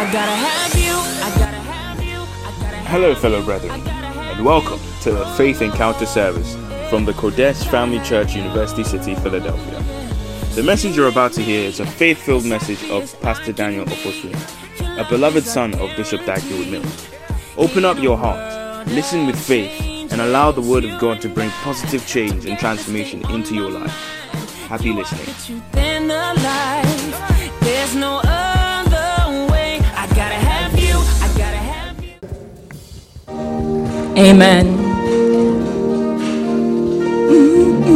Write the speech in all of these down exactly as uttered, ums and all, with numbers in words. I gotta have you, I gotta have you, I gotta have you. Hello fellow brethren, and welcome to the Faith Encounter service from the Cordes Family Church, University City, Philadelphia. The message you're about to hear is a faith-filled message of Pastor Daniel Offoswell, a beloved son of Bishop Daiky Mills. Open up your heart, listen with faith, and allow the Word of God to bring positive change and transformation into your life. Happy listening. There's no other way. I gotta have you. I gotta have you. Amen. Mm-mm.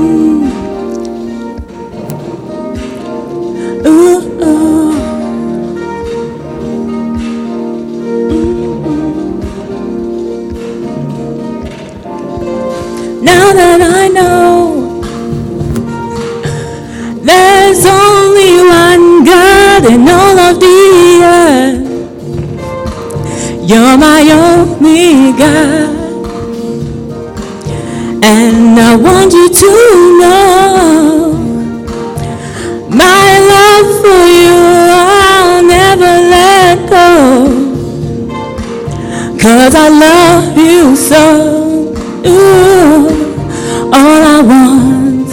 Ooh, ooh. Mm-mm. Now that I know there's only one God in all of the earth, you're my only God, and I want you to know my love for you I'll never let go, 'cause I love you so. Ooh, all I want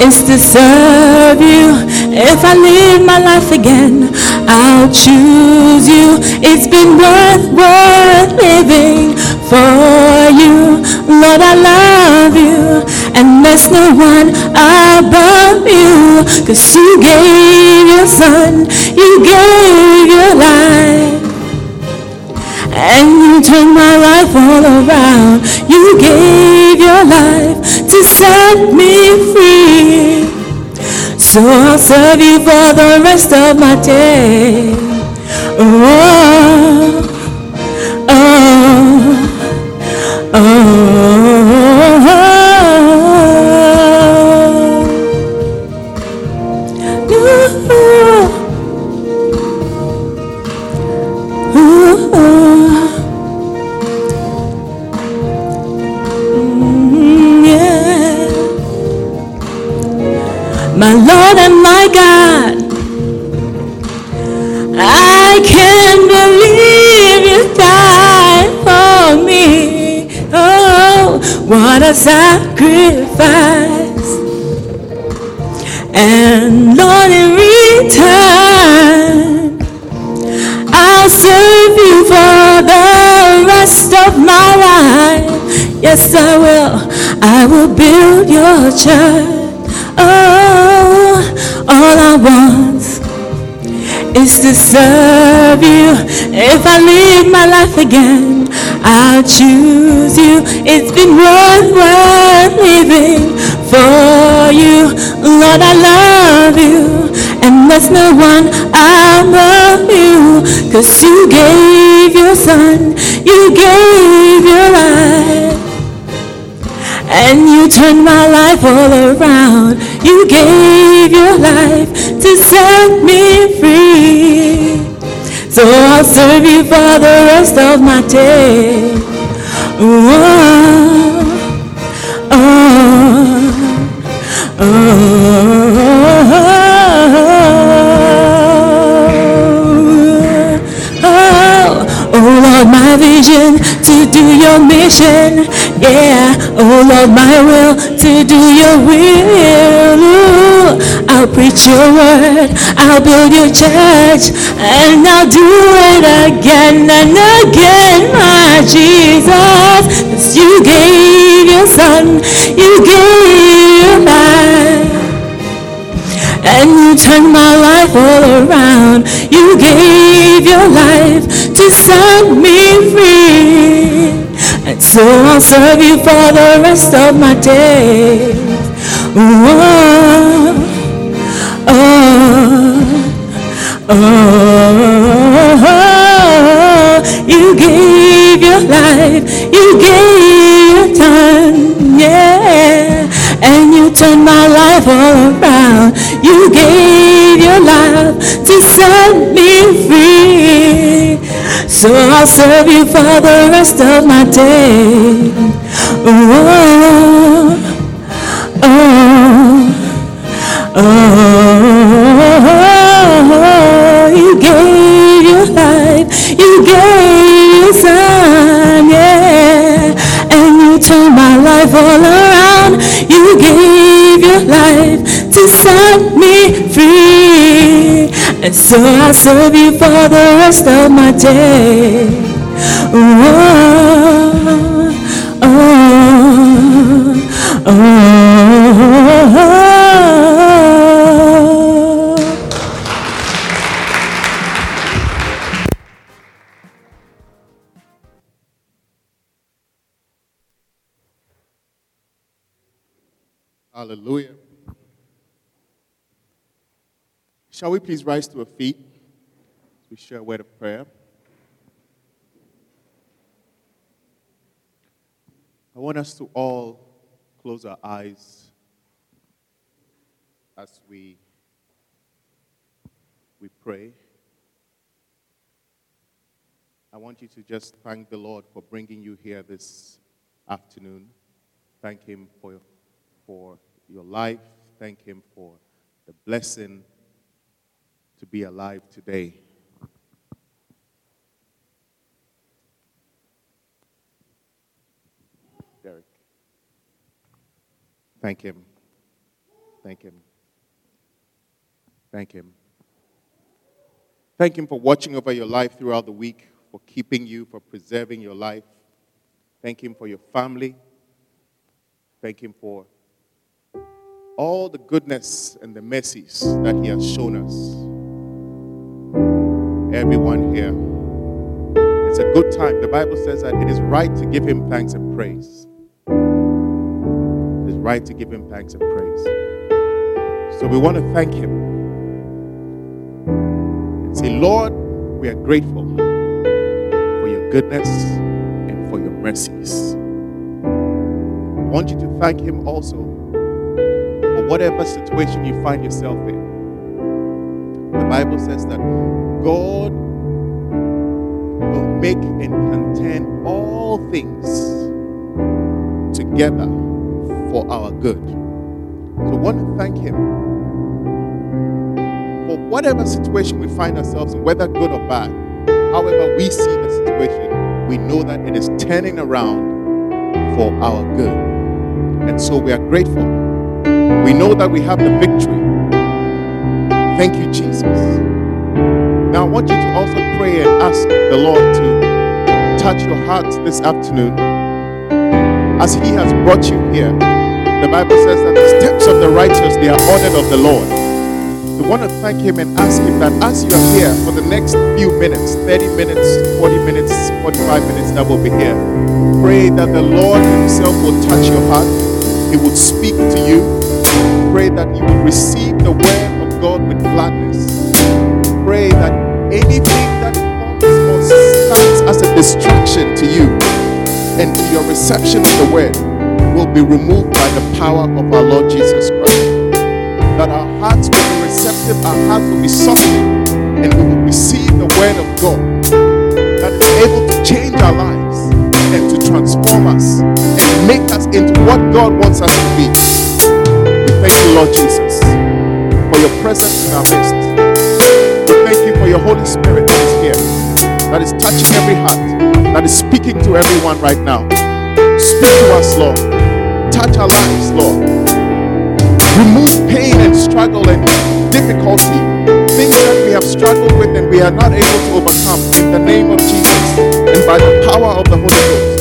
is to serve you. If I live my life again, I'll choose you. It's been worth, worth living for you. Lord, I love you, and there's no one above you, 'cause you gave your son, you gave your life, and you turned my life all around. You gave your life to set me free. So I'll serve you for the rest of my day. Oh, oh, oh. Yeah. My love. My God, I can't believe you died for me. Oh, what a sacrifice! And Lord, in return, I'll serve you for the rest of my life. Yes, I will. I will build your church. Oh. All I want is to serve you. If I live my life again, I'll choose you. It's been worth, worth living for you. Lord, I love you, and there's no one above you, 'cause you gave your son, you gave your life, and you turned my life all around. You gave your life to set me free. So I'll serve you for the rest of my day. Oh, oh, oh, oh, oh Lord, my vision to do your mission. Yeah, oh Lord, my will to do your will. Ooh, I'll preach your word, I'll build your church, and I'll do it again and again, my Jesus. 'Cause you gave your son, you gave your life, and you turned my life all around. You gave your life to set me free. And so I'll serve you for the rest of my days. Oh, oh, oh, you gave your life, you gave your time, yeah, and you turned my life all around. You gave your life to set me free. So I'll serve you for the rest of my day. Oh, oh, oh, oh, oh, you gave your all around. You gave your life to set me free, and so I serve you for the rest of my day. Oh, oh, oh, oh, oh. Hallelujah. Shall we please rise to our feet as we share a word of prayer? I want us to all close our eyes as we, we pray. I want you to just thank the Lord for bringing you here this afternoon. Thank Him for your, for your life. Thank Him for the blessing to be alive today. Derek. Thank Him. Thank Him. Thank Him. Thank Him for watching over your life throughout the week, for keeping you, for preserving your life. Thank Him for your family. Thank Him for all the goodness and the mercies that He has shown us. Everyone here, it's a good time. The Bible says that it is right to give Him thanks and praise. It is right to give Him thanks and praise. So we want to thank Him and say, Lord, we are grateful for your goodness and for your mercies. I want you to thank Him also, whatever situation you find yourself in. The Bible says that God will make and contain all things together for our good. So I want to thank Him for whatever situation we find ourselves in, whether good or bad. However we see the situation, we know that it is turning around for our good. And so we are grateful. We know that we have the victory. Thank you, Jesus. Now, I want you to also pray and ask the Lord to touch your heart this afternoon. As He has brought you here, the Bible says that the steps of the righteous, they are ordered of the Lord. We want to thank Him and ask Him that as you are here for the next few minutes, thirty minutes, forty minutes, forty-five minutes that will be here, pray that the Lord Himself will touch your heart. He would speak to you. Pray that you would receive the word of God with gladness. Pray that anything that comes or stands as a distraction to you and to your reception of the word will be removed by the power of our Lord Jesus Christ. That our hearts will be receptive, our hearts will be softened, and we will receive the word of God that is able to change our lives and to transform us and make us into what God wants us to be. We thank you, Lord Jesus, for your presence in our midst. We thank you for your Holy Spirit that is here, that is touching every heart, that is speaking to everyone right now. Speak to us, Lord. Touch our lives, Lord. Remove pain and struggle and difficulty, things that we have struggled with and we are not able to overcome, in the name of Jesus. And by the power of the Holy Ghost,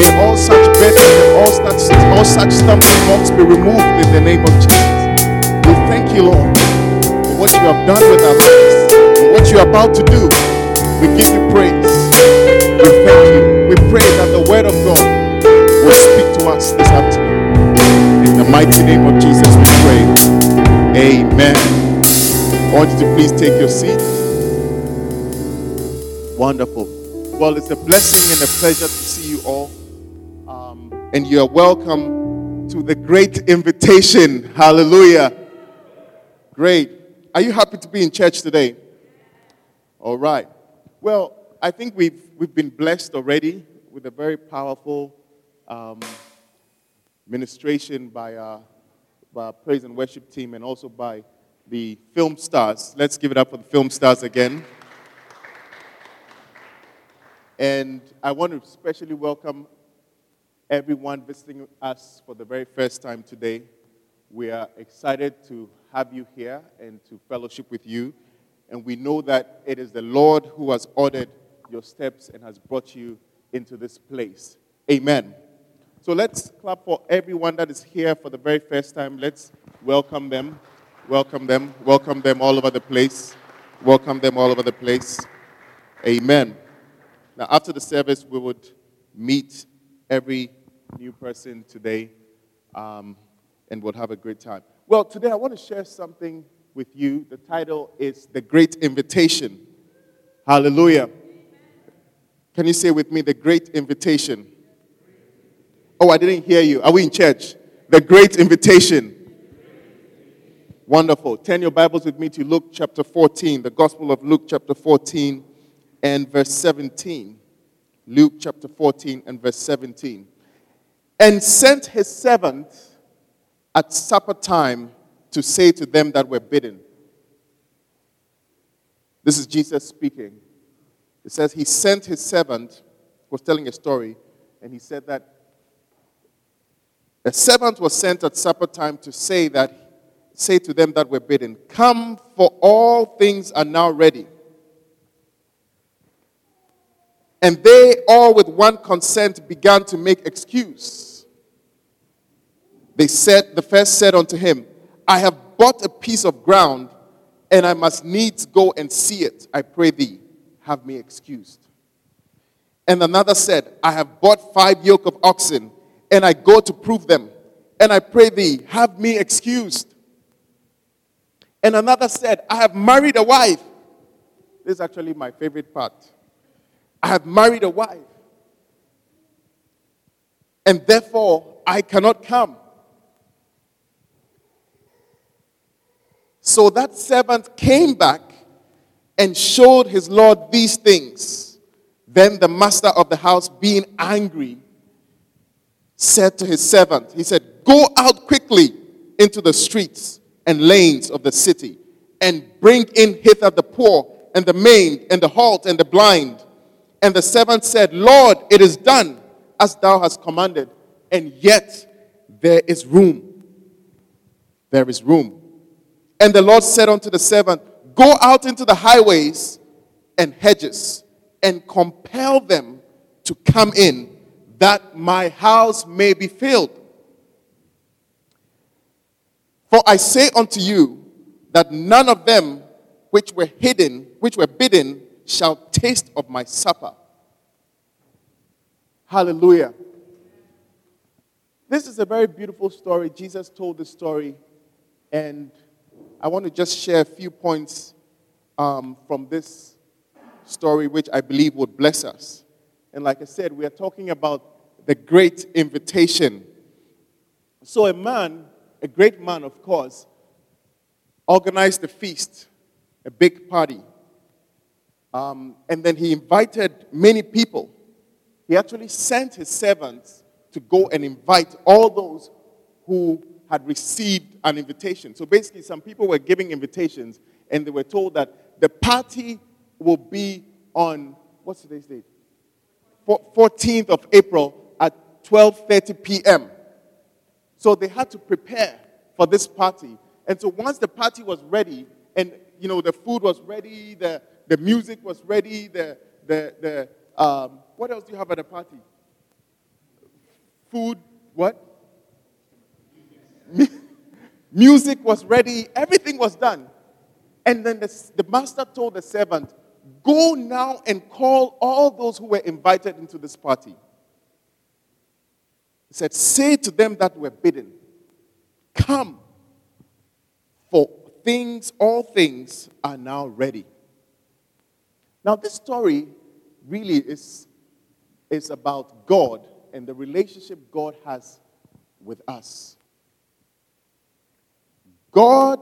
may all such burdens and all such, all such stumbling blocks be removed in the name of Jesus. We thank you, Lord, for what you have done with our lives and what you are about to do. We give you praise. We thank you. We pray that the word of God will speak to us this afternoon. In the mighty name of Jesus, we pray. Amen. I want you to please take your seat. Wonderful. Well, it's a blessing and a pleasure to see you all. Um, and you are welcome to the great invitation. Hallelujah. Great. Are you happy to be in church today? All right. Well, I think we've we've been blessed already with a very powerful um, ministration by our, by our praise and worship team, and also by the film stars. Let's give it up for the film stars again. And I want to especially welcome everyone visiting us for the very first time today. We are excited to have you here and to fellowship with you. And we know that it is the Lord who has ordered your steps and has brought you into this place. Amen. So let's clap for everyone that is here for the very first time. Let's welcome them, welcome them, welcome them all over the place, welcome them all over the place. Amen. Now, after the service, we would meet every new person today, um, and we'll have a great time. Well, today I want to share something with you. The title is The Great Invitation. Hallelujah. Can you say with me, The Great Invitation? Oh, I didn't hear you. Are we in church? The Great Invitation. Wonderful. Turn your Bibles with me to Luke chapter fourteen, the Gospel of Luke chapter fourteen and verse seventeen. Luke chapter fourteen and verse seventeen. And sent his servant at supper time to say to them that were bidden. This is Jesus speaking. It says he sent his servant, was telling a story, and he said that a servant was sent at supper time to say that, say to them that were bidden, "Come, for all things are now ready." And they all with one consent began to make excuse. They said, the first said unto him, "I have bought a piece of ground, and I must needs go and see it. I pray thee, have me excused." And another said, "I have bought five yoke of oxen, and I go to prove them. And I pray thee, have me excused." And another said, "I have married a wife." This is actually my favorite part. "I have married a wife, and therefore I cannot come." So that servant came back and showed his Lord these things. Then the master of the house, being angry, said to his servant, he said, "Go out quickly into the streets and lanes of the city, and bring in hither the poor, and the maimed, and the halt, and the blind." And the servant said, "Lord, it is done, as thou hast commanded, and yet there is room." There is room. And the Lord said unto the servant, "Go out into the highways and hedges, and compel them to come in, that my house may be filled. For I say unto you, that none of them which were hidden, which were bidden, shall taste of my supper." Hallelujah. This is a very beautiful story. Jesus told the story, and I want to just share a few points um, from this story, which I believe would bless us. And like I said, we are talking about the great invitation. So a man, a great man, of course, organized a feast, a big party. Um, and then he invited many people. He actually sent his servants to go and invite all those who had received an invitation. So basically, some people were giving invitations, and they were told that the party will be on, what's today's date? fourteenth of April at twelve thirty p.m. So they had to prepare for this party. And so once the party was ready, and you know the food was ready, the, the music was ready, the the the um, what else do you have at a party? Food, what? Music was ready. Everything was done. And then the, the master told the servant, "Go now and call all those who were invited into this party." He said, "Say to them that were bidden, come, for things, all things are now ready." Now, this story really is, is about God and the relationship God has with us. God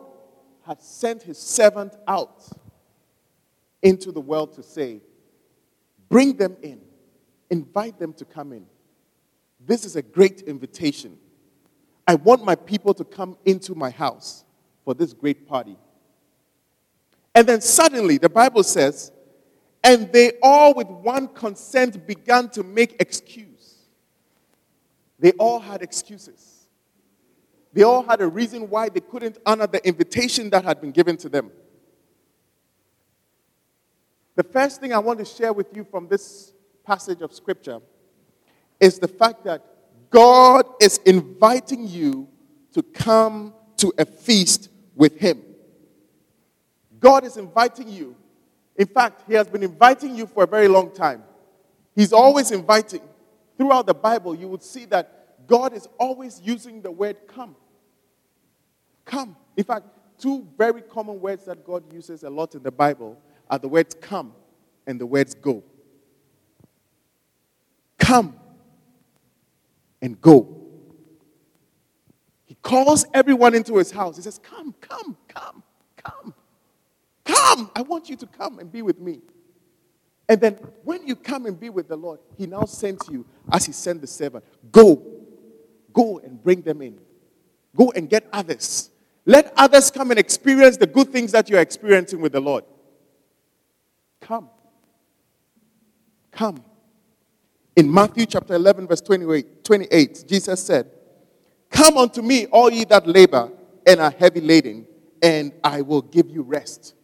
had sent his servant out into the world to say, "Bring them in. Invite them to come in. This is a great invitation. I want my people to come into my house for this great party." And then suddenly, the Bible says, and they all with one consent began to make excuse. They all had excuses. They all had a reason why they couldn't honor the invitation that had been given to them. The first thing I want to share with you from this passage of Scripture is the fact that God is inviting you to come to a feast with Him. God is inviting you. In fact, He has been inviting you for a very long time. He's always inviting. Throughout the Bible, you would see that God is always using the word come. Come. In fact, two very common words that God uses a lot in the Bible are the words come and the words go. Come and go. He calls everyone into His house. He says, come, come, come, come. Come, I want you to come and be with me. And then when you come and be with the Lord, He now sends you, as He sent the servant, go. Go and bring them in. Go and get others. Let others come and experience the good things that you're experiencing with the Lord. Come. Come. In Matthew chapter eleven, verse twenty-eight, Jesus said, come unto me, all ye that labor and are heavy laden, and I will give you rest.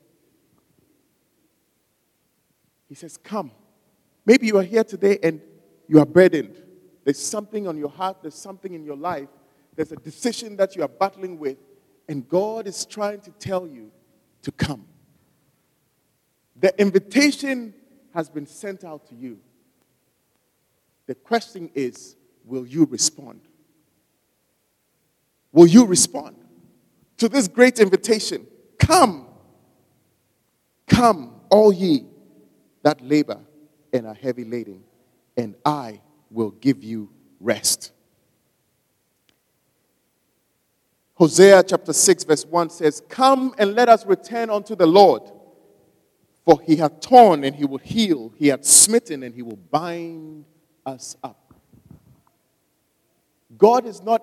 He says, come. Maybe you are here today and you are burdened. There's something on your heart. There's something in your life. There's a decision that you are battling with. And God is trying to tell you to come. The invitation has been sent out to you. The question is, will you respond? Will you respond to this great invitation? Come. Come, all ye that labor and are heavy laden, and I will give you rest. Hosea chapter six verse one says, come and let us return unto the Lord, for He hath torn and He will heal, He hath smitten and He will bind us up. God is not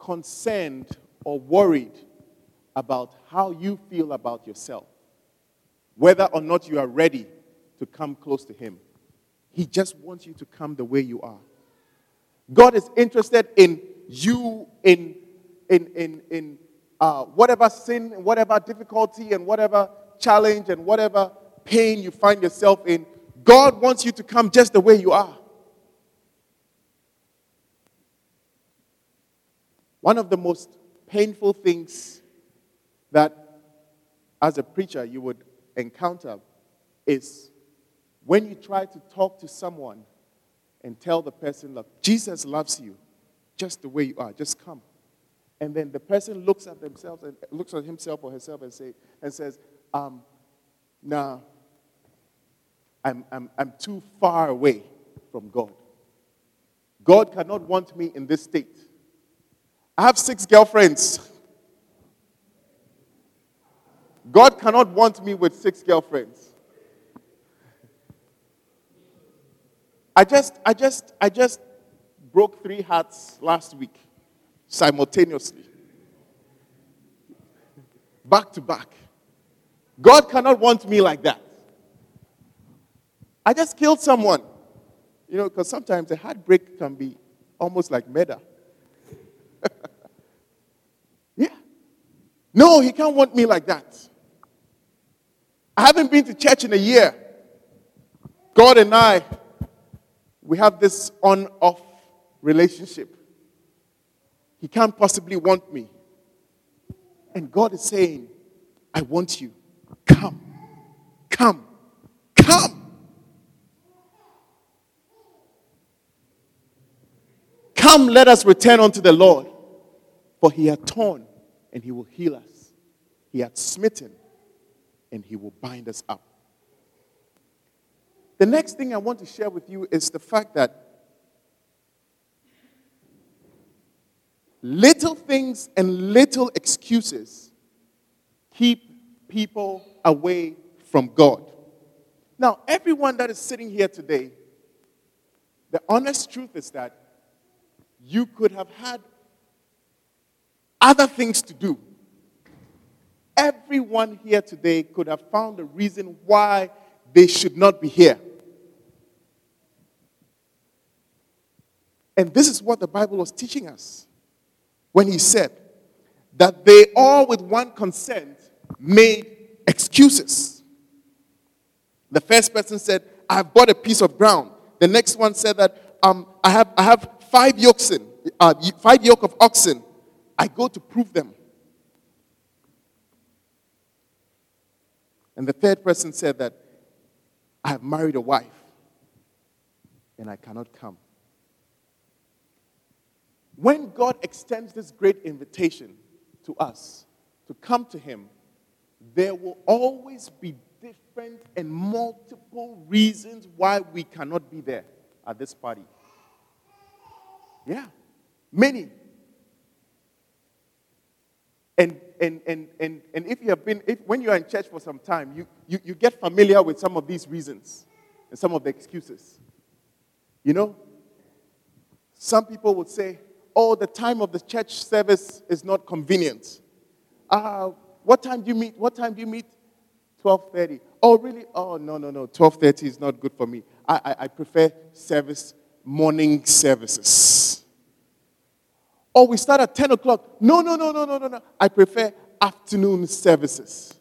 concerned or worried about how you feel about yourself, whether or not you are ready to come close to Him. He just wants you to come the way you are. God is interested in you, in in in in uh, whatever sin, whatever difficulty, and whatever challenge, and whatever pain you find yourself in. God wants you to come just the way you are. One of the most painful things that, as a preacher, you would encounter is when you try to talk to someone and tell the person, look, Jesus loves you just the way you are, just come. And then the person looks at themselves and looks at himself or herself and say and says, um, nah, I'm I'm I'm too far away from God. God cannot want me in this state. I have six girlfriends. God cannot want me with six girlfriends. I just, I just, I just broke three hearts last week, simultaneously. Back to back. God cannot want me like that. I just killed someone. You know, because sometimes a heartbreak can be almost like murder. Yeah. No, He can't want me like that. I haven't been to church in a year. God and I, we have this on-off relationship. He can't possibly want me. And God is saying, I want you. Come. Come. Come. Come, let us return unto the Lord. For He hath torn, and He will heal us. He hath smitten, and He will bind us up. The next thing I want to share with you is the fact that little things and little excuses keep people away from God. Now, everyone that is sitting here today, the honest truth is that you could have had other things to do. Everyone here today could have found a reason why they should not be here. And this is what the Bible was teaching us when he said that they all with one consent made excuses. The first person said, I've bought a piece of ground. The next one said that um, I have I have five yokes in, uh, five yoke of oxen. I go to prove them. And the third person said that I have married a wife and I cannot come. When God extends this great invitation to us to come to him, there will always be different and multiple reasons why we cannot be there at this party. Yeah, many. And and and and and if you have been, if, when you are in church for some time, you, you you get familiar with some of these reasons and some of the excuses. You know, some people would say, "Oh, the time of the church service is not convenient." Ah, uh, what time do you meet? What time do you meet? Twelve thirty. Oh, really? Oh, no, no, no. Twelve thirty is not good for me. I, I I prefer service morning services. Or we start at ten o'clock. No, no, no, no, no, no, no. I prefer afternoon services.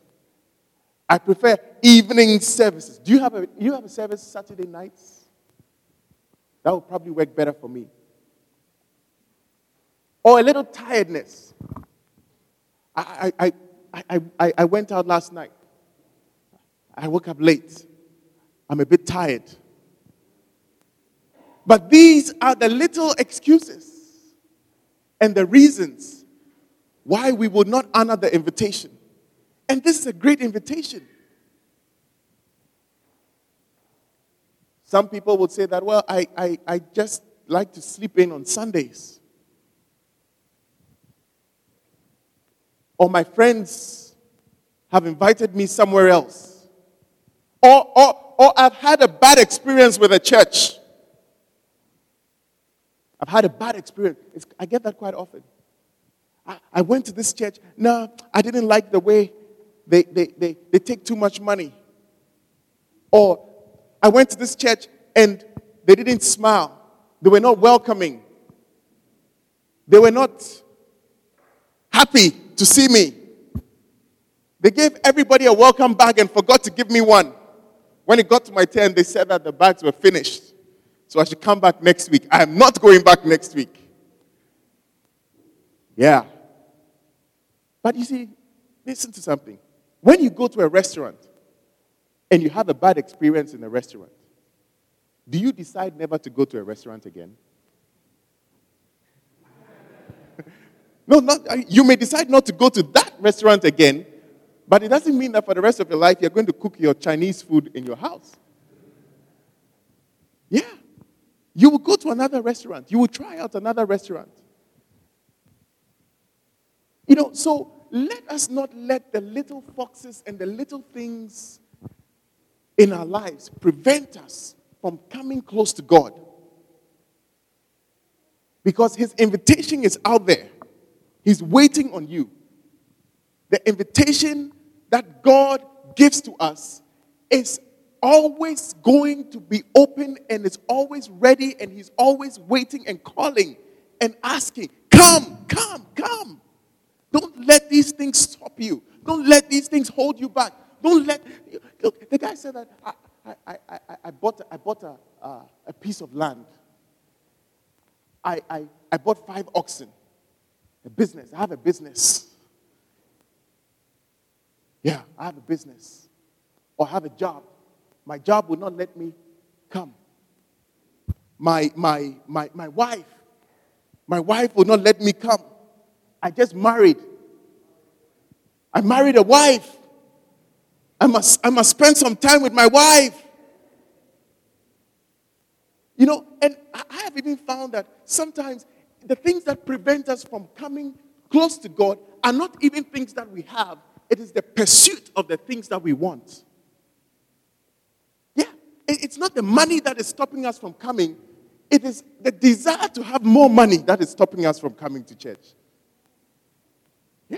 I prefer evening services. Do you have a you have a service Saturday nights? That would probably work better for me. Or a little tiredness. I I I I, I went out last night. I woke up late. I'm a bit tired. But these are the little excuses and the reasons why we will not honor the invitation. And this is a great invitation. Some people would say that, well, I, I, I just like to sleep in on Sundays. Or my friends have invited me somewhere else. Or, or, or I've had a bad experience with a church. I've had a bad experience. It's, I get that quite often. I, I went to this church. No, I didn't like the way they, they, they, they take too much money. Or I went to this church and they didn't smile. They were not welcoming. They were not happy to see me. They gave everybody a welcome bag and forgot to give me one. When it got to my turn, they said that the bags were finished. So I should come back next week. I am not going back next week. Yeah. But you see, listen to something. When you go to a restaurant and you have a bad experience in a restaurant, do you decide never to go to a restaurant again? No, not, you may decide not to go to that restaurant again, but it doesn't mean that for the rest of your life you're going to cook your Chinese food in your house. Yeah. You will go to another restaurant. You will try out another restaurant. You know, so let us not let the little foxes and the little things in our lives prevent us from coming close to God. Because his invitation is out there. He's waiting on you. The invitation that God gives to us is always going to be open, and it's always ready, and he's always waiting and calling and asking, come, come, come. Don't let these things stop you. Don't let these things hold you back. Don't let, look, the guy said that I, I, I, I bought, I bought a, uh, a piece of land. I, I, I bought five oxen, a business. I have a business. Yeah, I have a business or I have a job. My job will not let me come. My, my, my, my wife, my wife will not let me come. I just married. I married a wife. I must, I must spend some time with my wife. You know, and I have even found that sometimes the things that prevent us from coming close to God are not even things that we have. It is the pursuit of the things that we want. It's not the money that is stopping us from coming. It is the desire to have more money that is stopping us from coming to church. Yeah.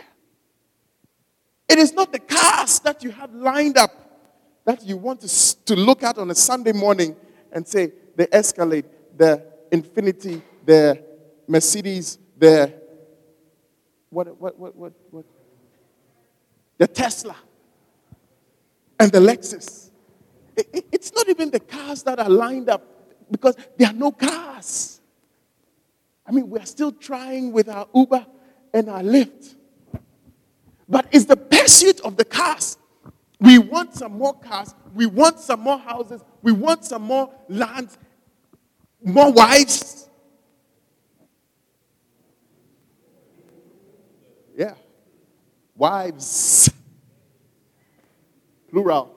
It is not the cars that you have lined up that you want to, to look at on a Sunday morning and say, the Escalade, the Infinity, their Mercedes, their what what what what what the Tesla and the Lexus. It, it, it's not even the cars that are lined up, because there are no cars. I mean, we are still trying with our Uber and our Lyft. But it's the pursuit of the cars. We want some more cars. We want some more houses. We want some more lands, more wives. Yeah. Wives. Plural.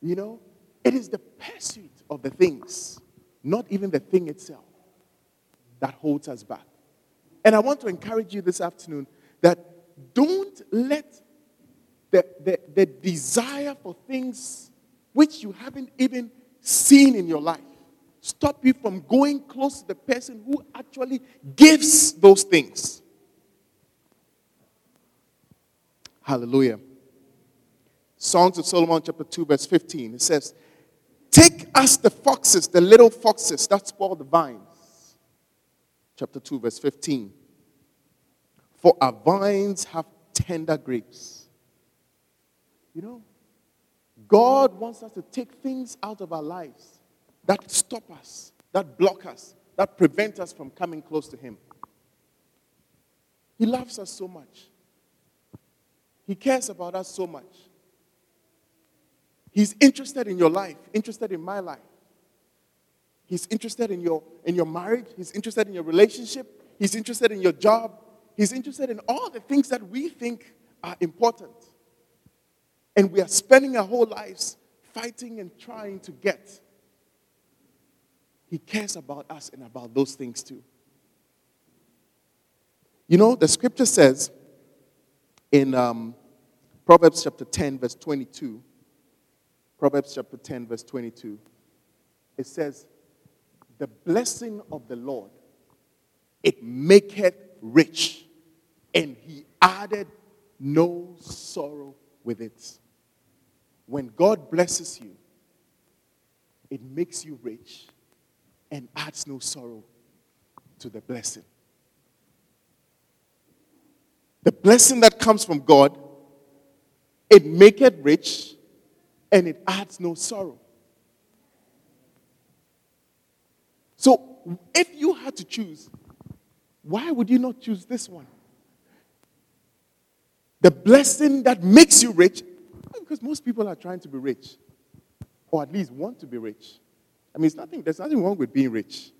You know, it is the pursuit of the things, not even the thing itself, that holds us back. And I want to encourage you this afternoon that don't let the, the, the desire for things which you haven't even seen in your life stop you from going close to the person who actually gives those things. Hallelujah. Songs of Solomon, chapter two, verse fifteen. It says, take us the foxes, the little foxes that spoil the vines. Chapter two, verse fifteen. For our vines have tender grapes. You know, God wants us to take things out of our lives that stop us, that block us, that prevent us from coming close to Him. He loves us so much. He cares about us so much. He's interested in your life, interested in my life. He's interested in your in your marriage. He's interested in your relationship. He's interested in your job. He's interested in all the things that we think are important. And we are spending our whole lives fighting and trying to get. He cares about us and about those things too. You know, the scripture says in um, Proverbs chapter ten, verse twenty-two, Proverbs chapter ten, verse twenty-two. It says, the blessing of the Lord, it maketh rich, and He added no sorrow with it. When God blesses you, it makes you rich and adds no sorrow to the blessing. The blessing that comes from God, it maketh rich, and it adds no sorrow. So, if you had to choose, why would you not choose this one? The blessing that makes you rich, because most people are trying to be rich, or at least want to be rich. I mean, it's nothing, there's nothing wrong with being rich.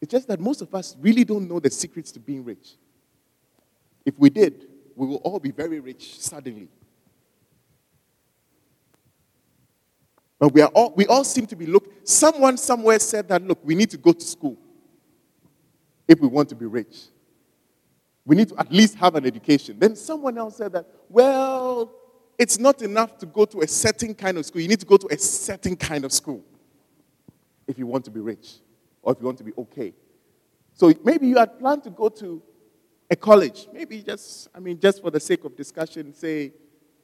It's just that most of us really don't know the secrets to being rich. If we did, we will all be very rich suddenly. But we are all, we all seem to be, look, someone somewhere said that, look, we need to go to school if we want to be rich. We need to at least have an education. Then someone else said that, well, it's not enough to go to a certain kind of school. You need to go to a certain kind of school if you want to be rich or if you want to be okay. So maybe you had planned to go to a college. Maybe just, I mean, just for the sake of discussion, say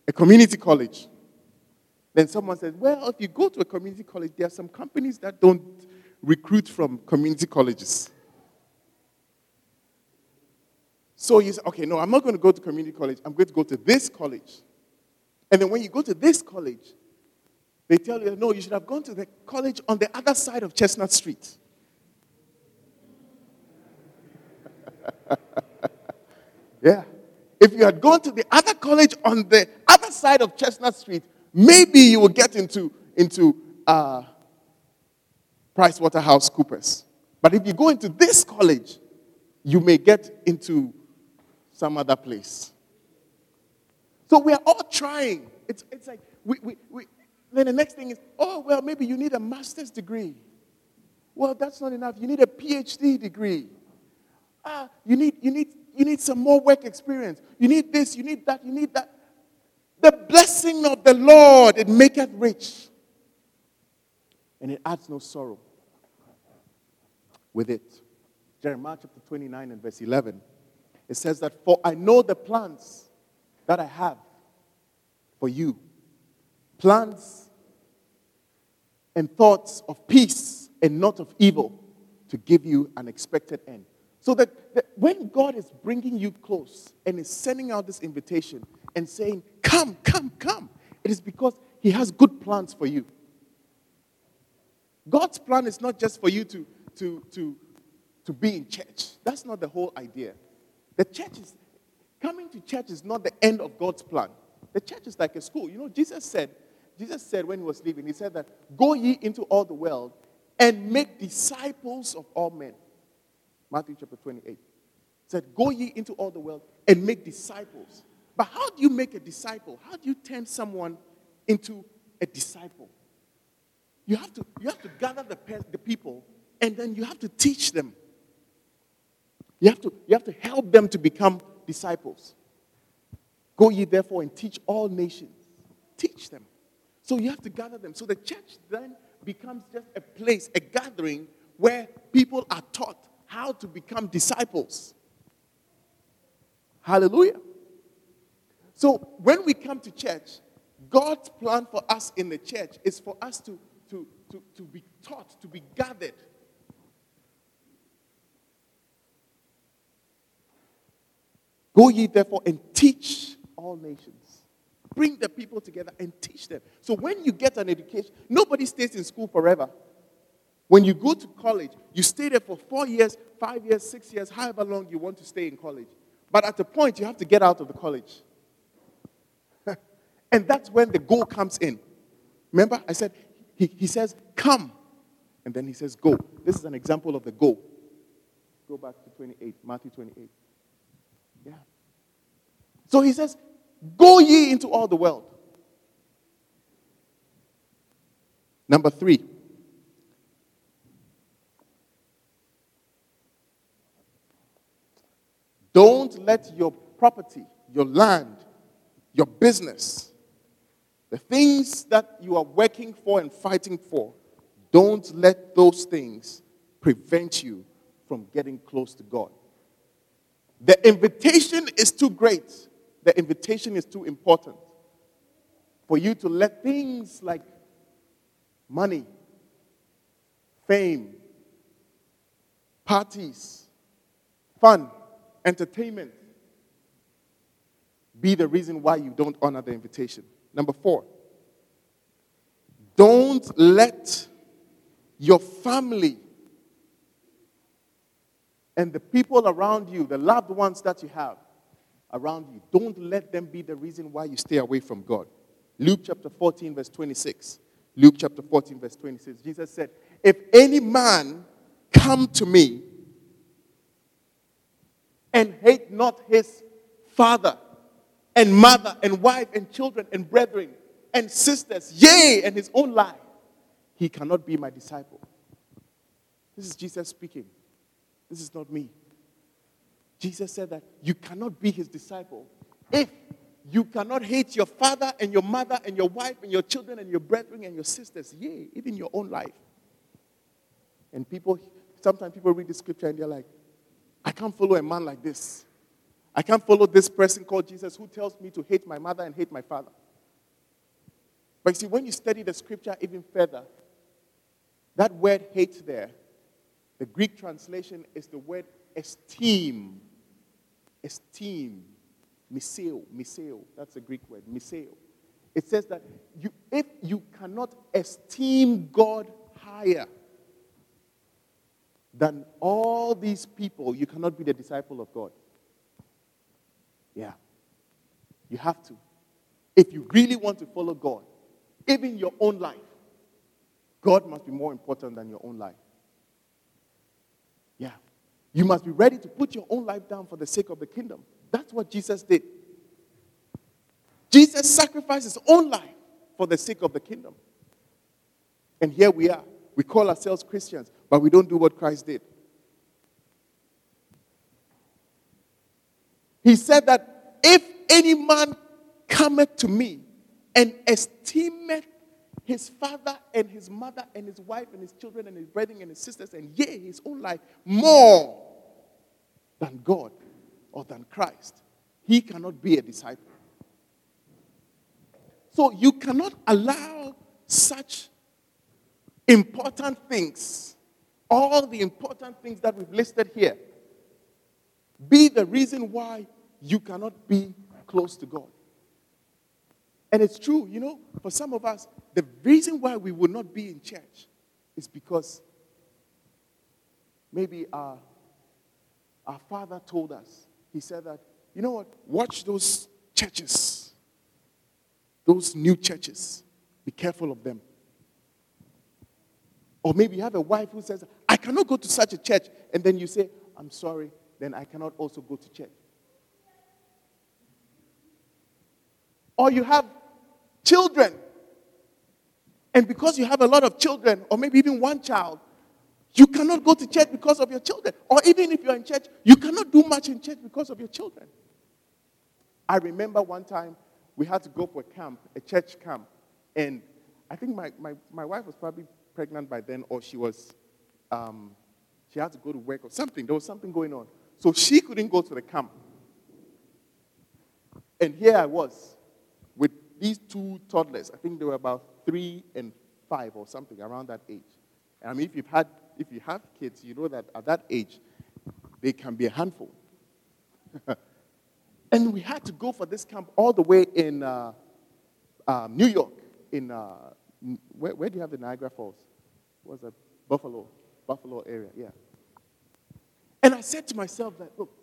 a community college. Then someone says, well, if you go to a community college, there are some companies that don't recruit from community colleges. So you say, okay, no, I'm not going to go to community college. I'm going to go to this college. And then when you go to this college, they tell you, no, you should have gone to the college on the other side of Chestnut Street. Yeah. If you had gone to the other college on the other side of Chestnut Street, maybe you will get into, into uh, PricewaterhouseCoopers. But if you go into this college, you may get into some other place. So we are all trying. It's, it's like, we, we, we. Then the next thing is, oh, well, maybe you need a master's degree. Well, that's not enough. You need a P H D degree. Ah, you need, you need, you need some more work experience. You need this, you need that, you need that. The blessing of the Lord, it maketh rich, and it adds no sorrow with it. Jeremiah chapter twenty-nine and verse eleven, it says that, for I know the plans that I have for you, plans and thoughts of peace and not of evil, to give you an expected end. So that, that when God is bringing you close and is sending out this invitation and saying, come, come, come, it is because he has good plans for you. God's plan is not just for you to, to, to, to be in church. That's not the whole idea. The church is, coming to church is not the end of God's plan. The church is like a school. You know, Jesus said, Jesus said when he was leaving, he said that, go ye into all the world and make disciples of all men. Matthew chapter twenty-eight. He said, go ye into all the world and make disciples. But how do you make a disciple? How do you turn someone into a disciple? You have to, you have to gather the, pe- the people, and then you have to teach them. You have to, you have to help them to become disciples. Go ye therefore and teach all nations. Teach them. So you have to gather them. So the church then becomes just a place, a gathering where people are taught how to become disciples. Hallelujah. So when we come to church, God's plan for us in the church is for us to, to, to, to be taught, to be gathered. Go ye therefore and teach all nations. Bring the people together and teach them. So when you get an education, nobody stays in school forever. When you go to college, you stay there for four years, five years, six years, however long you want to stay in college. But at a point, you have to get out of the college. And that's when the go comes in. Remember, I said, he, he says, come. And then he says, go. This is an example of the go. Go back to twenty-eight, Matthew twenty-eight. Yeah. So he says, go ye into all the world. Number three. Don't let your property, your land, your business, the things that you are working for and fighting for, don't let those things prevent you from getting close to God. The invitation is too great. The invitation is too important for you to let things like money, fame, parties, fun, entertainment be the reason why you don't honor the invitation. Number four, don't let your family and the people around you, the loved ones that you have around you, don't let them be the reason why you stay away from God. Luke chapter fourteen, verse twenty-six. Luke chapter fourteen, verse twenty-six. Jesus said, if any man come to me and hate not his father and mother and wife and children and brethren and sisters, yea, and his own life, he cannot be my disciple. This is Jesus speaking. This is not me. Jesus said that you cannot be his disciple if you cannot hate your father and your mother and your wife and your children and your brethren and your sisters, yea, even your own life. And people, sometimes people read the scripture and they're like, I can't follow a man like this. I can't follow this person called Jesus who tells me to hate my mother and hate my father. But you see, when you study the scripture even further, that word hate there, the Greek translation is the word esteem. Esteem. Miseo. Miseo. That's the Greek word. Miseo. It says that you, if you cannot esteem God higher than all these people, you cannot be the disciple of God. Yeah. You have to. If you really want to follow God, even your own life, God must be more important than your own life. Yeah. You must be ready to put your own life down for the sake of the kingdom. That's what Jesus did. Jesus sacrificed his own life for the sake of the kingdom. And here we are. We call ourselves Christians, but we don't do what Christ did. He said that if any man cometh to me and esteemeth his father and his mother and his wife and his children and his brethren and his sisters and yea, his own life more than God or than Christ, he cannot be a disciple. So you cannot allow such important things, all the important things that we've listed here, be the reason why you cannot be close to God. And it's true, you know, for some of us, the reason why we will not be in church is because maybe our, our father told us, he said that, you know what, watch those churches, those new churches, be careful of them. Or maybe you have a wife who says, I cannot go to such a church, and then you say, I'm sorry, then I cannot also go to church. Or you have children, and because you have a lot of children, or maybe even one child, you cannot go to church because of your children. Or even if you're in church, you cannot do much in church because of your children. I remember one time we had to go for a camp, a church camp, and I think my, my, my wife was probably pregnant by then, or she was, um, she had to go to work or something. There was something going on. So she couldn't go to the camp. And here I was, with these two toddlers. I think they were about three and five or something, around that age. I mean, if you've had, if you have kids, you know that at that age, they can be a handful. And we had to go for this camp all the way in uh, uh, New York. In uh, where, where do you have the Niagara Falls? What was that? Buffalo, Buffalo area, yeah. And I said to myself that, look,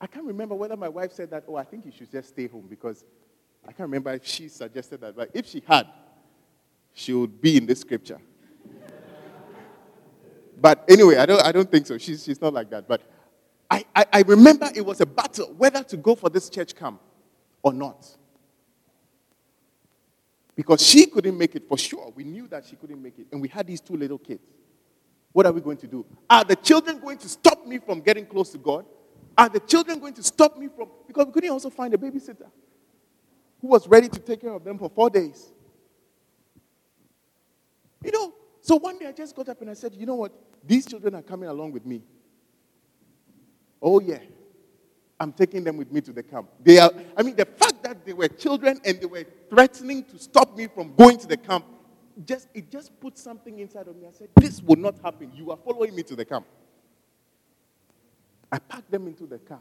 I can't remember whether my wife said that, oh, I think you should just stay home, because I can't remember if she suggested that. But if she had, she would be in this scripture. But anyway, I don't I don't think so. She's, she's not like that. But I, I, I remember it was a battle whether to go for this church camp or not. Because she couldn't make it for sure. We knew that she couldn't make it. And we had these two little kids. What are we going to do? Are the children going to stop me from getting close to God? Are the children going to stop me from... Because we couldn't also find a babysitter who was ready to take care of them for four days. You know, so one day I just got up and I said, you know what? These children are coming along with me. Oh, yeah. I'm taking them with me to the camp. They are. I mean, the fact that they were children and they were threatening to stop me from going to the camp, just it just put something inside of me. I said, this will not happen. You are following me to the camp. I packed them into the car.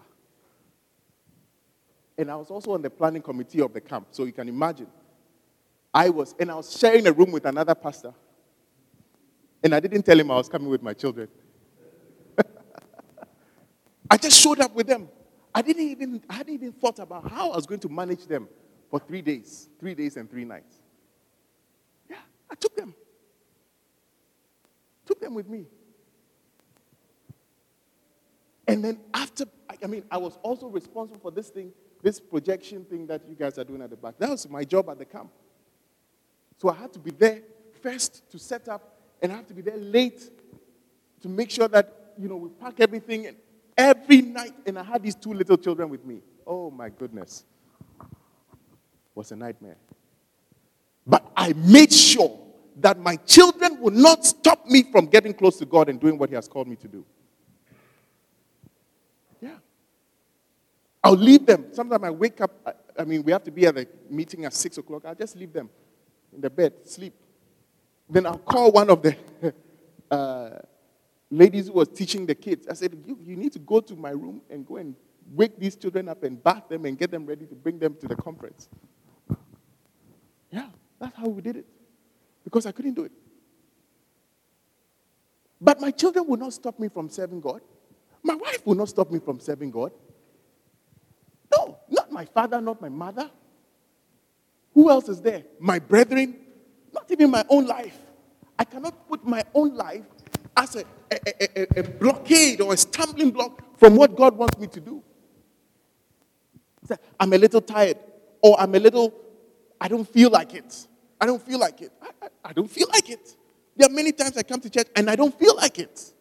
And I was also on the planning committee of the camp, so you can imagine. I was, and I was sharing a room with another pastor. And I didn't tell him I was coming with my children. I just showed up with them. I didn't even, I hadn't even thought about how I was going to manage them for three days, three days and three nights. Yeah, I took them. Took them with me. And then after, I mean, I was also responsible for this thing, this projection thing that you guys are doing at the back. That was my job at the camp. So I had to be there first to set up, and I had to be there late to make sure that, you know, we pack everything and every night. And I had these two little children with me. Oh, my goodness. It was a nightmare. But I made sure that my children would not stop me from getting close to God and doing what He has called me to do. I'll leave them. Sometimes I wake up, I, I mean, we have to be at the meeting at six o'clock. I'll just leave them in the bed, sleep. Then I'll call one of the uh, ladies who was teaching the kids. I said, you, you need to go to my room and go and wake these children up and bath them and get them ready to bring them to the conference. Yeah, that's how we did it. Because I couldn't do it. But my children will not stop me from serving God. My wife will not stop me from serving God. No, not my father, not my mother. Who else is there? My brethren? Not even my own life. I cannot put my own life as a, a, a, a blockade or a stumbling block from what God wants me to do. I'm a little tired, or I'm a little, I don't feel like it. I don't feel like it. I, I, I don't feel like it. There are many times I come to church and I don't feel like it.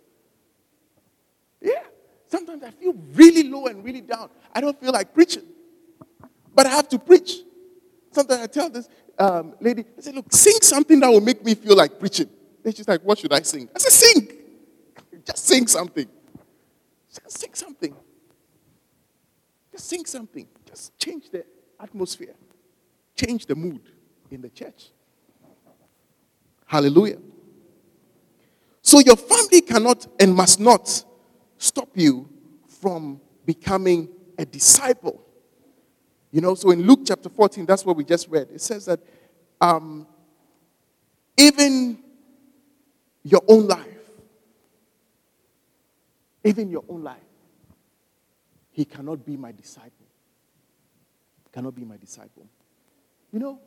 Yeah. Sometimes I feel really low and really down. I don't feel like preaching. But I have to preach. Sometimes I tell this um, lady, I say, look, sing something that will make me feel like preaching. Then she's like, what should I sing? I said, sing. Just sing something. Just sing something. Just sing something. Just change the atmosphere. Change the mood in the church. Hallelujah. So your family cannot and must not stop you from becoming a disciple. You know, so in Luke chapter fourteen, that's what we just read. It says that um, even your own life, even your own life, he cannot be my disciple. Cannot be my disciple. You know,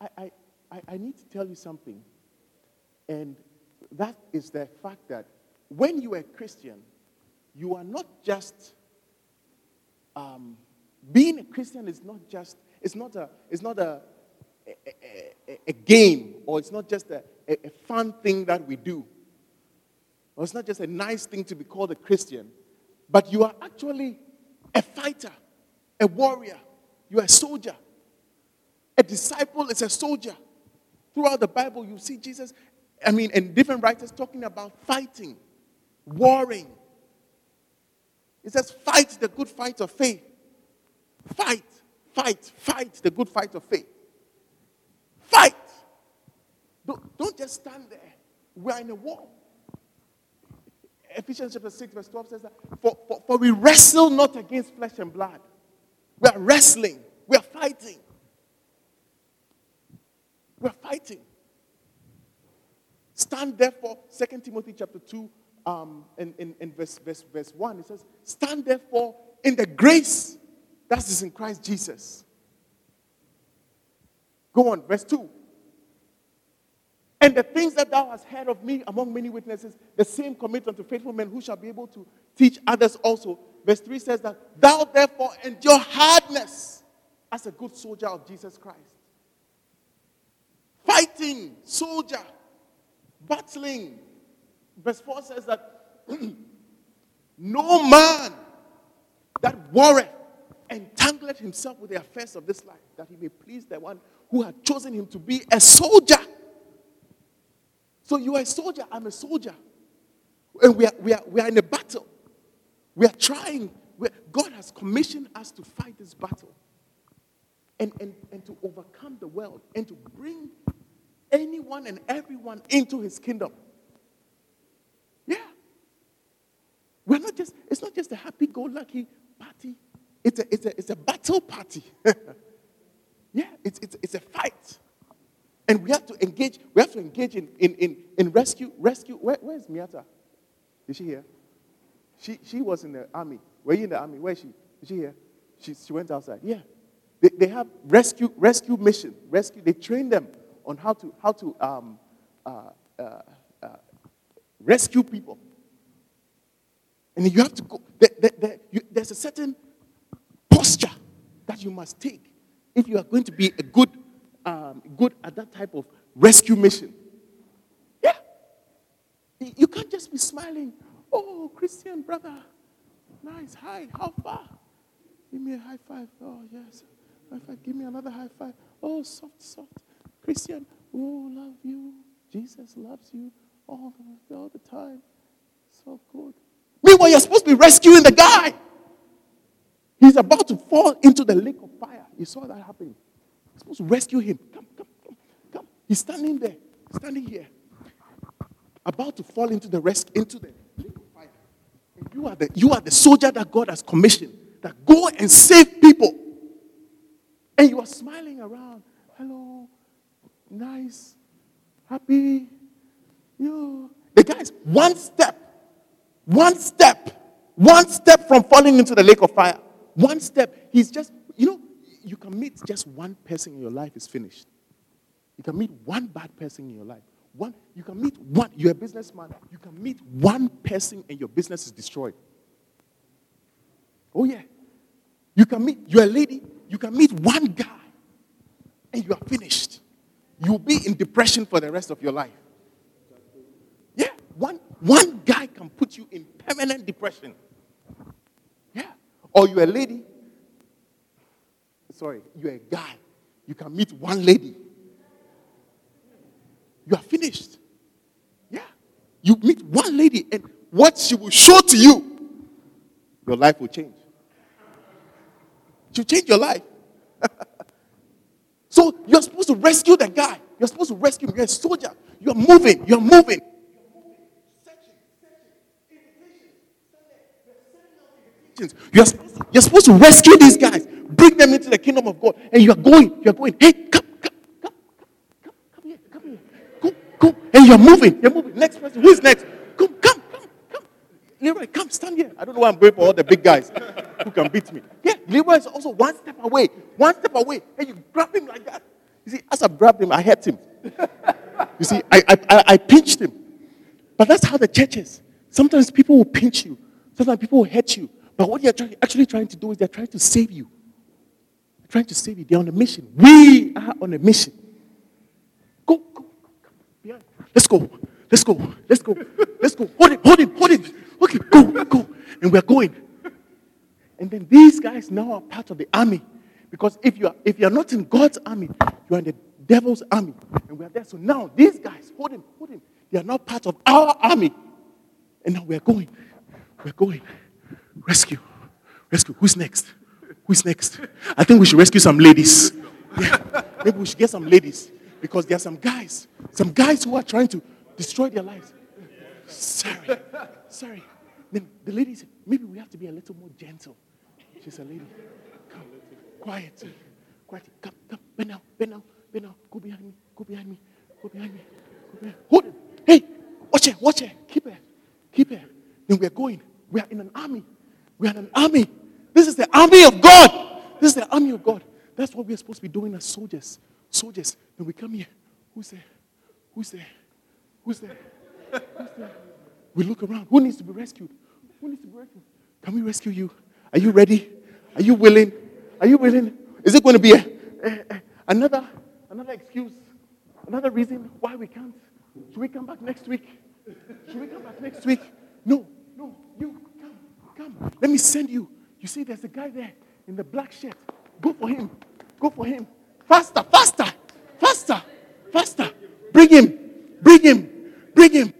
I, I, I, I need to tell you something. And that is the fact that when you are a Christian, you are not just... Um, being a Christian is not just, it's not a, it's not a, a, a, a game, or it's not just a, a, a fun thing that we do. Or it's not just a nice thing to be called a Christian. But you are actually a fighter, a warrior. You are a soldier. A disciple is a soldier. Throughout the Bible, you see Jesus, I mean, and different writers talking about fighting, warring. It says, fight the good fight of faith. Fight, fight, fight the good fight of faith. Fight. Don't, don't just stand there. We are in a war. Ephesians chapter six, verse twelve says that, for, for, for we wrestle not against flesh and blood. We are wrestling. We are fighting. We are fighting. Stand therefore, Second Timothy chapter two, um, and, and, and verse, verse, verse one, it says, stand therefore in the grace that is in Christ Jesus. Go on, verse two. And the things that thou hast heard of me among many witnesses, the same commit unto faithful men who shall be able to teach others also. Verse three says that, thou therefore endure hardness as a good soldier of Jesus Christ. Fighting, soldier, battling. Verse four says that, no man that warreth entangled himself with the affairs of this life, that he may please the one who had chosen him to be a soldier. So you are a soldier, I'm a soldier. And we are, we are, we are in a battle. We are trying. We are, God has commissioned us to fight this battle. And, and, and to overcome the world. And to bring anyone and everyone into his kingdom. Yeah. We're not just, it's not just a happy-go-lucky party. It's a, it's a, it's a battle party. Yeah, it's, it's, it's a fight. And we have to engage, we have to engage in, in, in, in rescue, rescue. Where, where is Miata? Is she here? She she was in the army. Were you in the army? Where is she? Is she here? She she went outside. Yeah. They they have rescue rescue mission. Rescue, they train them on how to how to um uh, uh, uh, rescue people. And you have to go, there, there, there, you, there's a certain posture that you must take if you are going to be a good Um, good at that type of rescue mission. Yeah. You can't just be smiling. Oh, Christian brother. Nice. Hi. How far? Give me a high five. Oh, yes. High five. Give me another high five. Oh, soft, soft. Christian. Oh, love you. Jesus loves you all the, all the time. So good. Meanwhile, you're supposed to be rescuing the guy. He's about to fall into the lake of fire. You saw that happening. He's supposed to rescue him. Come, come, come, come. He's standing there, standing here, about to fall into the rest, into the lake of fire. And you are the you are the soldier that God has commissioned, that go and save people. And you are smiling around. Hello, nice, happy. You. The guy is one step, one step, one step from falling into the lake of fire. One step. He's just, you know. You can meet just one person in your life is finished. You can meet one bad person in your life. One, you can meet one. You're a businessman. You can meet one person and your business is destroyed. Oh yeah. You can meet. You're a lady. You can meet one guy, and you are finished. You'll be in depression for the rest of your life. Yeah. One one guy can put you in permanent depression. Yeah. Or you're a lady. Sorry, you're a guy. You can meet one lady. You are finished. Yeah. You meet one lady and what she will show to you, your life will change. She'll change your life. So you're supposed to rescue the guy. You're supposed to rescue him. You're a soldier. You're moving. You're moving. You're supposed to, you're supposed to rescue these guys, bring them into the kingdom of God, and you're going. You're going. Hey, come, come, come, come, come here, come here, come, come. And you're moving. You're moving. Next person, who's next? Come, come, come, come. Leroy, come, stand here. I don't know why I'm going for all the big guys who can beat me. Yeah, Leroy is also one step away, one step away, and you grab him like that. You see, as I grabbed him, I hurt him. You see, I, I, I, I pinched him. But that's how the church is. Sometimes people will pinch you. Sometimes people will hurt you. But what they're try- actually trying to do is they're trying to save you. They're trying to save you. They're on a mission. We are on a mission. Go, go, go, go. Let's go. Let's go. Let's go. Let's go. Hold it, hold it, hold it. Okay, go, go. And we're going. And then these guys now are part of the army. Because if you are if you are not in God's army, you are in the devil's army. And we are there. So now these guys, hold him, hold him. They are now part of our army. And now we are going. We are going. Rescue. Rescue. Who's next? Who's next? I think we should rescue some ladies. Yeah. Maybe we should get some ladies. Because there are some guys. Some guys who are trying to destroy their lives. Sorry. Sorry. Then the lady said, maybe we have to be a little more gentle. She's a lady. Come. Quiet. Quiet. Come, come. Bend down. Bend down. Bend down. Go behind me. Go behind me. Go behind me. Go behind me. Hold it. Hey. Watch her. Watch her. Keep her. Keep her. Then we're going. We are in an army. We are in an army. This is the army of God. This is the army of God. That's what we are supposed to be doing as soldiers. Soldiers. Then we come here. Who's there? Who's there? Who's there? Who's there? We look around. Who needs to be rescued? Who needs to be rescued? Can we rescue you? Are you ready? Are you willing? Are you willing? Is it going to be a, a, a, another, another excuse? Another reason why we can't? Should we come back next week? Should we come back next week? No. No, you, come, come. Let me send you. You see, there's a guy there in the black shirt. Go for him. Go for him. Faster, faster, faster, faster. Bring him. Bring him. Bring him.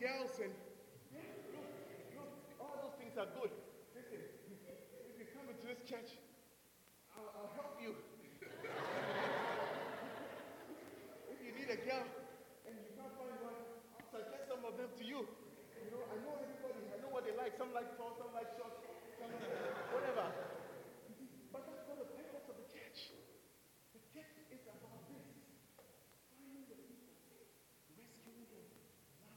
Girls and look, look, all those things are good. Listen, if you come into this church, I'll, I'll help you. If you need a girl and you can't find one, I'll suggest some of them to you. You know, I know everybody. I know what they like. Some like tall, some like short, some like whatever. But that's not the purpose of the church. The church is about this. Finding the people, rescuing them. By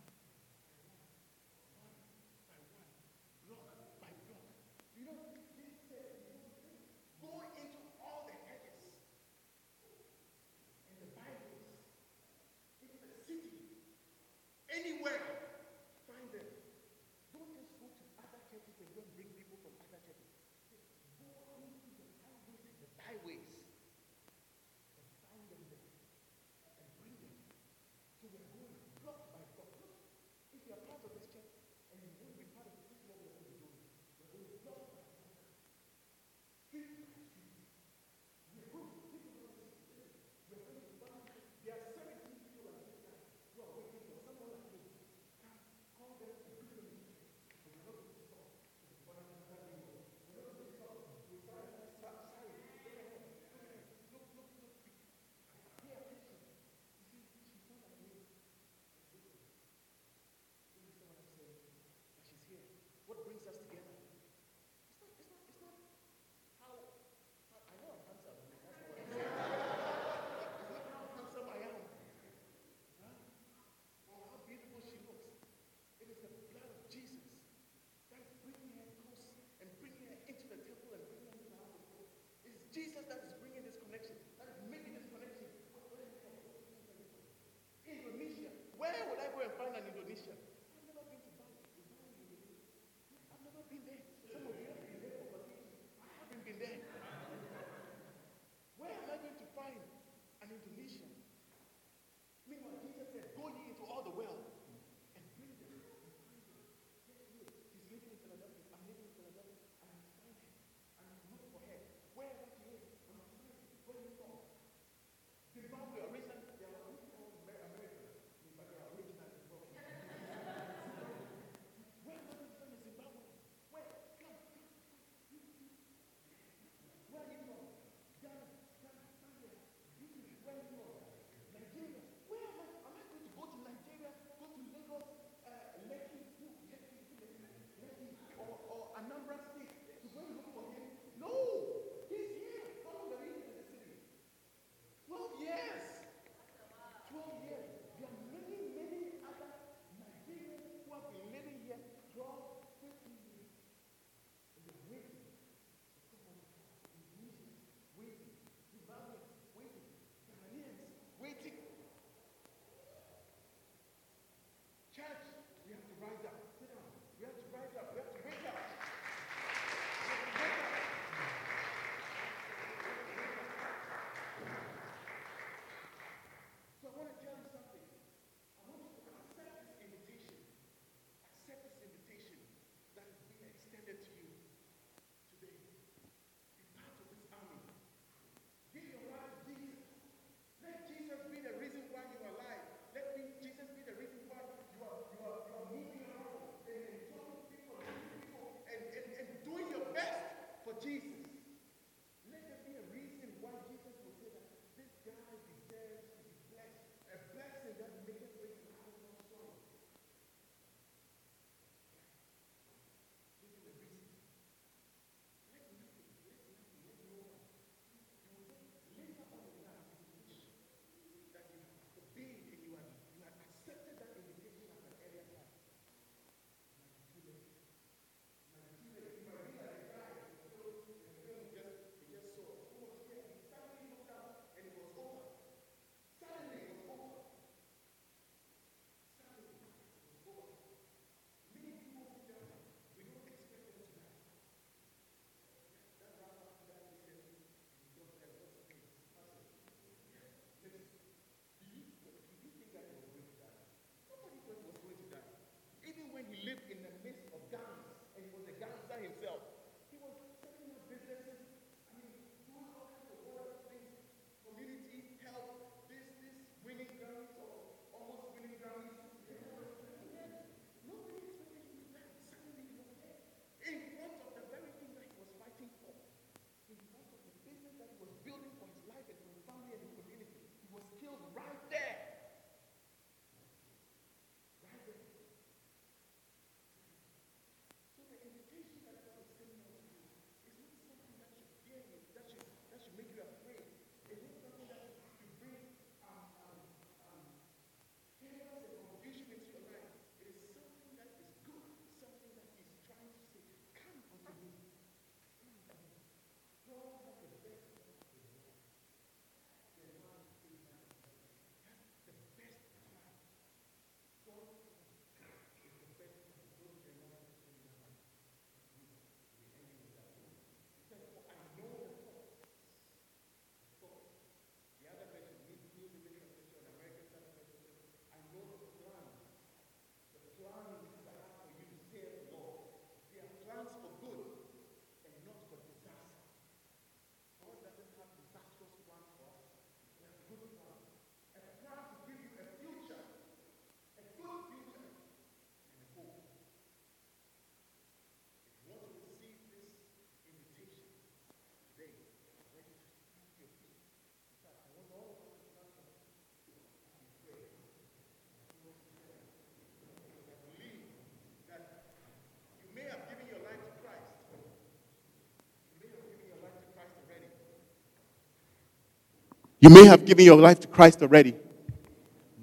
You may have given your life to Christ already,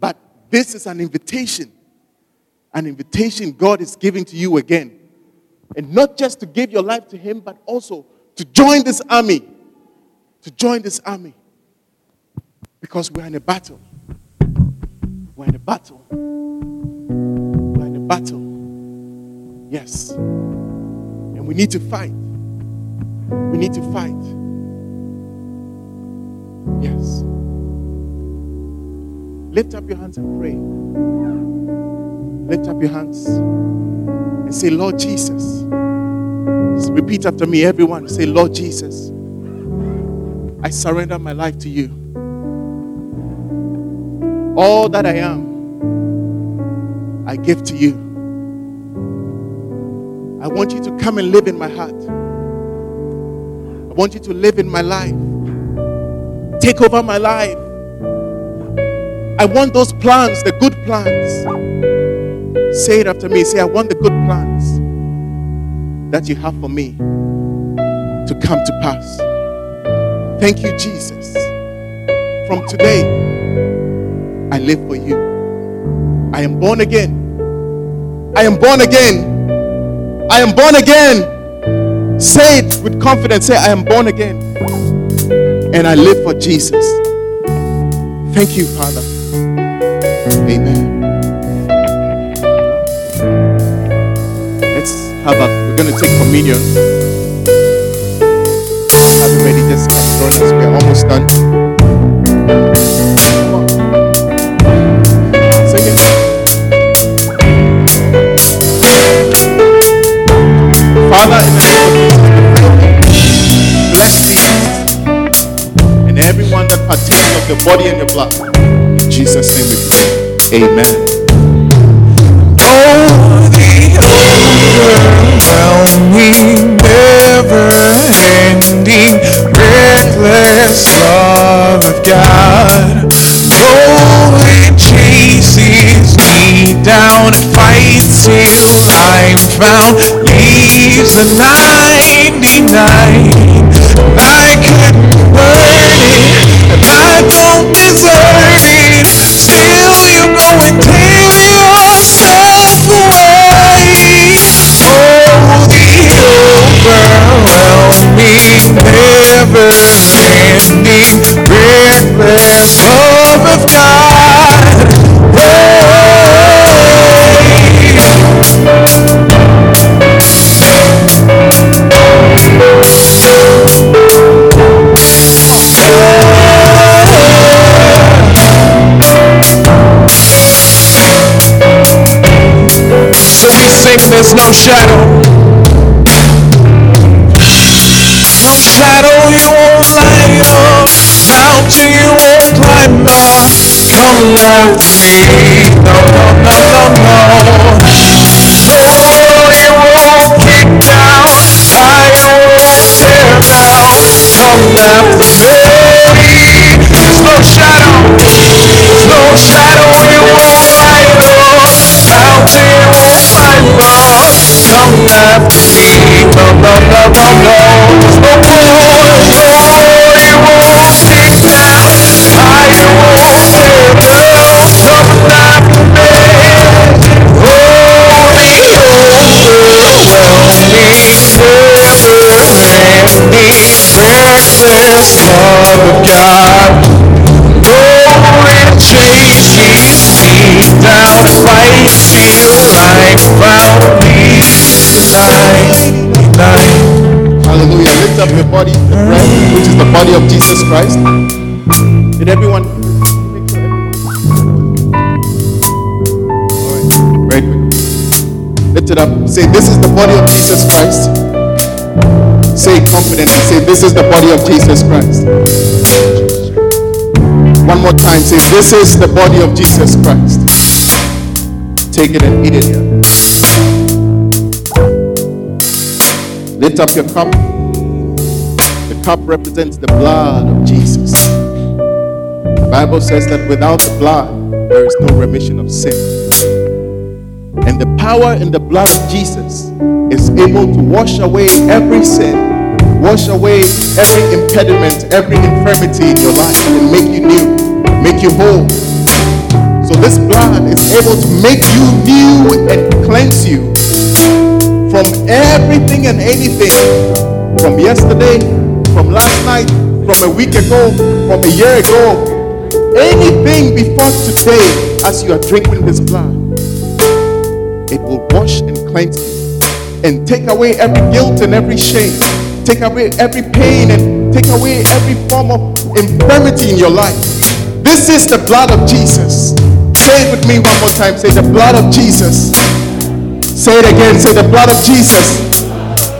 but this is an invitation, an invitation God is giving to you again. And not just to give your life to Him, but also to join this army, to join this army. Because we're in a battle. We're in a battle. We're in a battle. Yes. And we need to fight. We need to fight. Yes. Lift up your hands and pray. Lift up your hands and say, Lord Jesus. Just repeat after me, everyone. Say, Lord Jesus, I surrender my life to you. All that I am, I give to you. I want you to come and live in my heart. I want you to live in my life. Take over my life. I want those plans, the good plans. Say it after me. Say, I want the good plans that you have for me to come to pass. Thank you, Jesus. From today, I live for you. I am born again. I am born again. I am born again. Say it with confidence. Say, I am born again. And I live for Jesus. Thank you, Father. Amen. Let's have a, we're going to take communion. Have you ready? Just come join us. We're almost done. Father, in the name of Jesus, bless these and everyone that partakes of the body and the blood. In Jesus' name we pray. Amen. Oh, the overwhelming, never-ending, reckless love of God. Oh, it chases me down, fights till I'm found. Leaves the ninety-nine. I could burn it, and I don't deserve it. Still, you go and take yourself away. Oh, the overwhelming, never-ending, reckless love of God. Hey. So we sing, there's no shadow, no shadow you won't light up, mountain you won't climb up. Come let me, no, no, no, no, no. Hell you won't kick down, fire won't tear down. Come after me, there's no shadow, there's no shadow you won't light up, mountain you won't climb up. Come after me, no, no, no, no, no. There's no war, hell you won't kick down, fire won't tear down. Come after me, oh. Overwhelming, never-ending, reckless love of God. Oh, it chases me down, fights till I'm found. Leaves the ninety-nine. Hallelujah. Lift up your body, the bread, which is the body of Jesus Christ. Did everyone make sure everyone? All right, very quick. Lift it up. Say, this is the body of Jesus Christ. Say it confidently. Say, this is the body of Jesus Christ. One more time. Say, this is the body of Jesus Christ. Take it and eat it. Lift up your cup. The cup represents the blood of Jesus. The Bible says that without the blood, there is no remission of sin. And the power in the blood of Jesus is able to wash away every sin, wash away every impediment, every infirmity in your life, and make you new, make you whole. So this blood is able to make you new and cleanse you from everything and anything, from yesterday, from last night, from a week ago, from a year ago, anything before today. As you are drinking this blood, it will wash and cleanse you and take away every guilt and every shame, take away every pain, and take away every form of infirmity in your life. This is the blood of Jesus. Say it with me one more time. Say the blood of Jesus. Say it again. Say the blood of Jesus.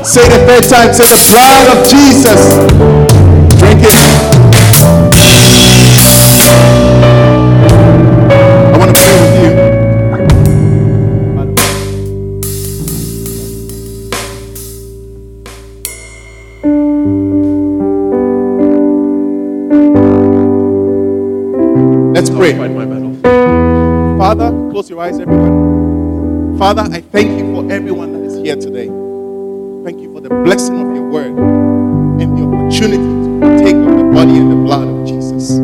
Say the third time. Say the blood of Jesus. Drink it. I want to pray with you. Let's pray. Father, close your eyes, everyone. Father, I thank you for everyone that is here today. Thank you for the blessing of your word and the opportunity to partake of the body and the blood of Jesus.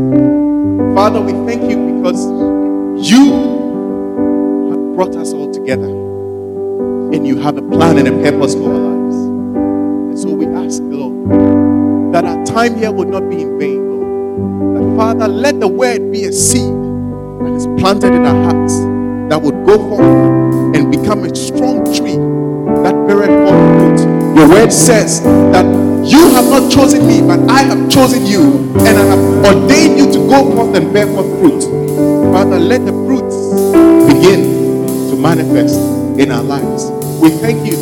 Father, we thank you because you have brought us all together and you have a plan and a purpose for our lives. And so we ask, Lord, that our time here would not be in vain, Lord. That, Father, let the word be a seed that is planted in our hearts that would go forth and become a strong tree that beareth forth fruit. Your word says that you have not chosen me, but I have chosen you, and I have ordained you to go forth and bear forth fruit. Father, let the fruits begin to manifest in our lives. We thank you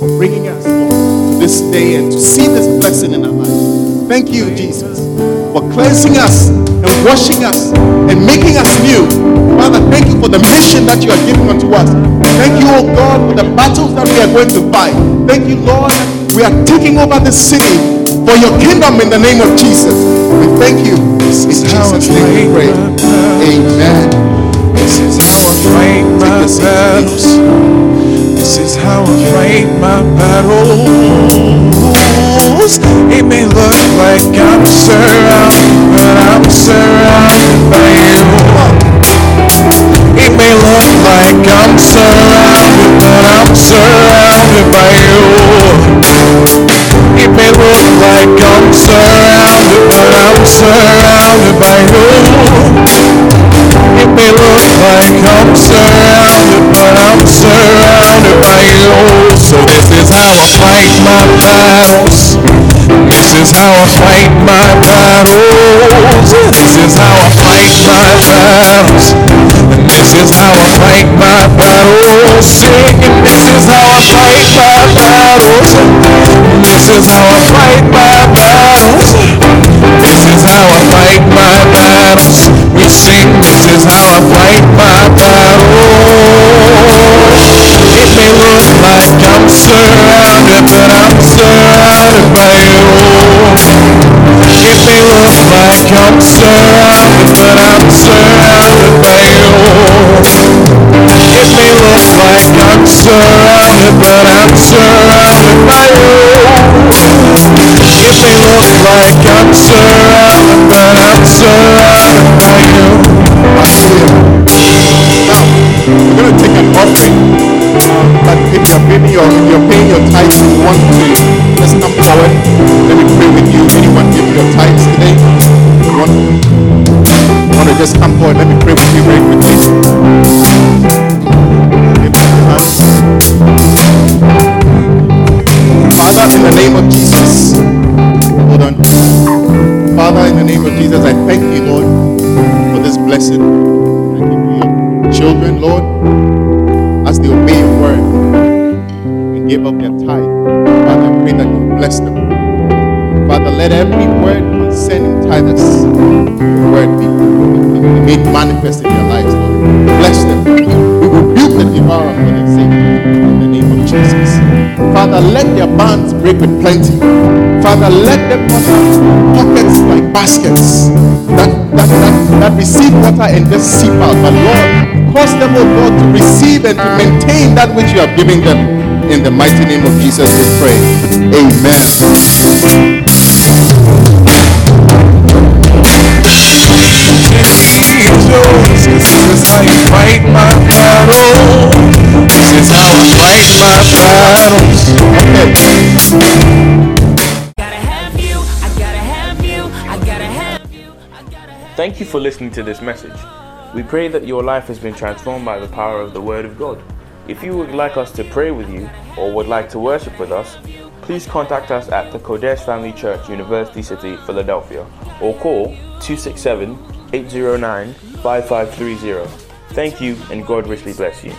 for bringing us to this day and to see this blessing in our lives. Thank you, Jesus, for cleansing us and washing us and making us new. Father, thank you for the mission that you are giving unto us. Thank you, oh God, for the battles that we are going to fight. Thank you, Lord, we are taking over the city for your kingdom in the name of Jesus. We thank you. This is how Jesus' name we pray. Amen. This is how I fight my battles. This is how I fight my battles. It may look like I'm surrounded, but I'm surrounded by you. It may look like I'm surrounded, but I'm surrounded by you. It may look like I'm surrounded, but I'm surrounded by you. It may look like I'm surrounded, but I'm surrounded by you. So this is how I fight my battles. This is how I fight my battles. This is how I fight my battles. And this is how I fight my battles. Sing, and this is how I fight my battles. And this is how I fight my battles. This is how I fight my battles. We sing, this is how I fight my battles. It may look like I'm surrounded, but I'm surrounded by you. It may look like I'm surrounded, but I'm surrounded by you. It may look like I'm surrounded, but I'm surrounded by you. It may look like I'm surrounded, but I'm surrounded by you. Now, we're going to take an offering. But if you're paying your, if you're paying your tithes and you want to, just come forward. Let me pray with you. Anyone give your tithes today? You want, you want to just come forward? Let me pray with you very quickly. Father, in the name of Jesus. Hold on. Father, in the name of Jesus, I thank you, Lord, for this blessing. Thank you for your children, Lord. As they obey your word and give up their tithe, Father, I pray that you bless them. Father, let every word concerning tithers, your word be made manifest in their lives, Lord. Bless them. We rebuke the devourer for their sake in the name of Jesus. Father, let their bands break with plenty. Father, let them pockets like baskets that, that, that, that receive water and just seep out. But Lord, cause them, oh God, to receive and to maintain that which you have given them. In the mighty name of Jesus we pray. Amen. Jesus, this is how you fight my battle. This is how I fight my battles. Gotta have you, I gotta have you, I gotta have you, I gotta have. Thank you for listening to this message. We pray that your life has been transformed by the power of the Word of God. If you would like us to pray with you or would like to worship with us, please contact us at the Cordes Family Church, University City, Philadelphia, or call two six seven, eight oh nine, five five three zero. Thank you, and God richly bless you.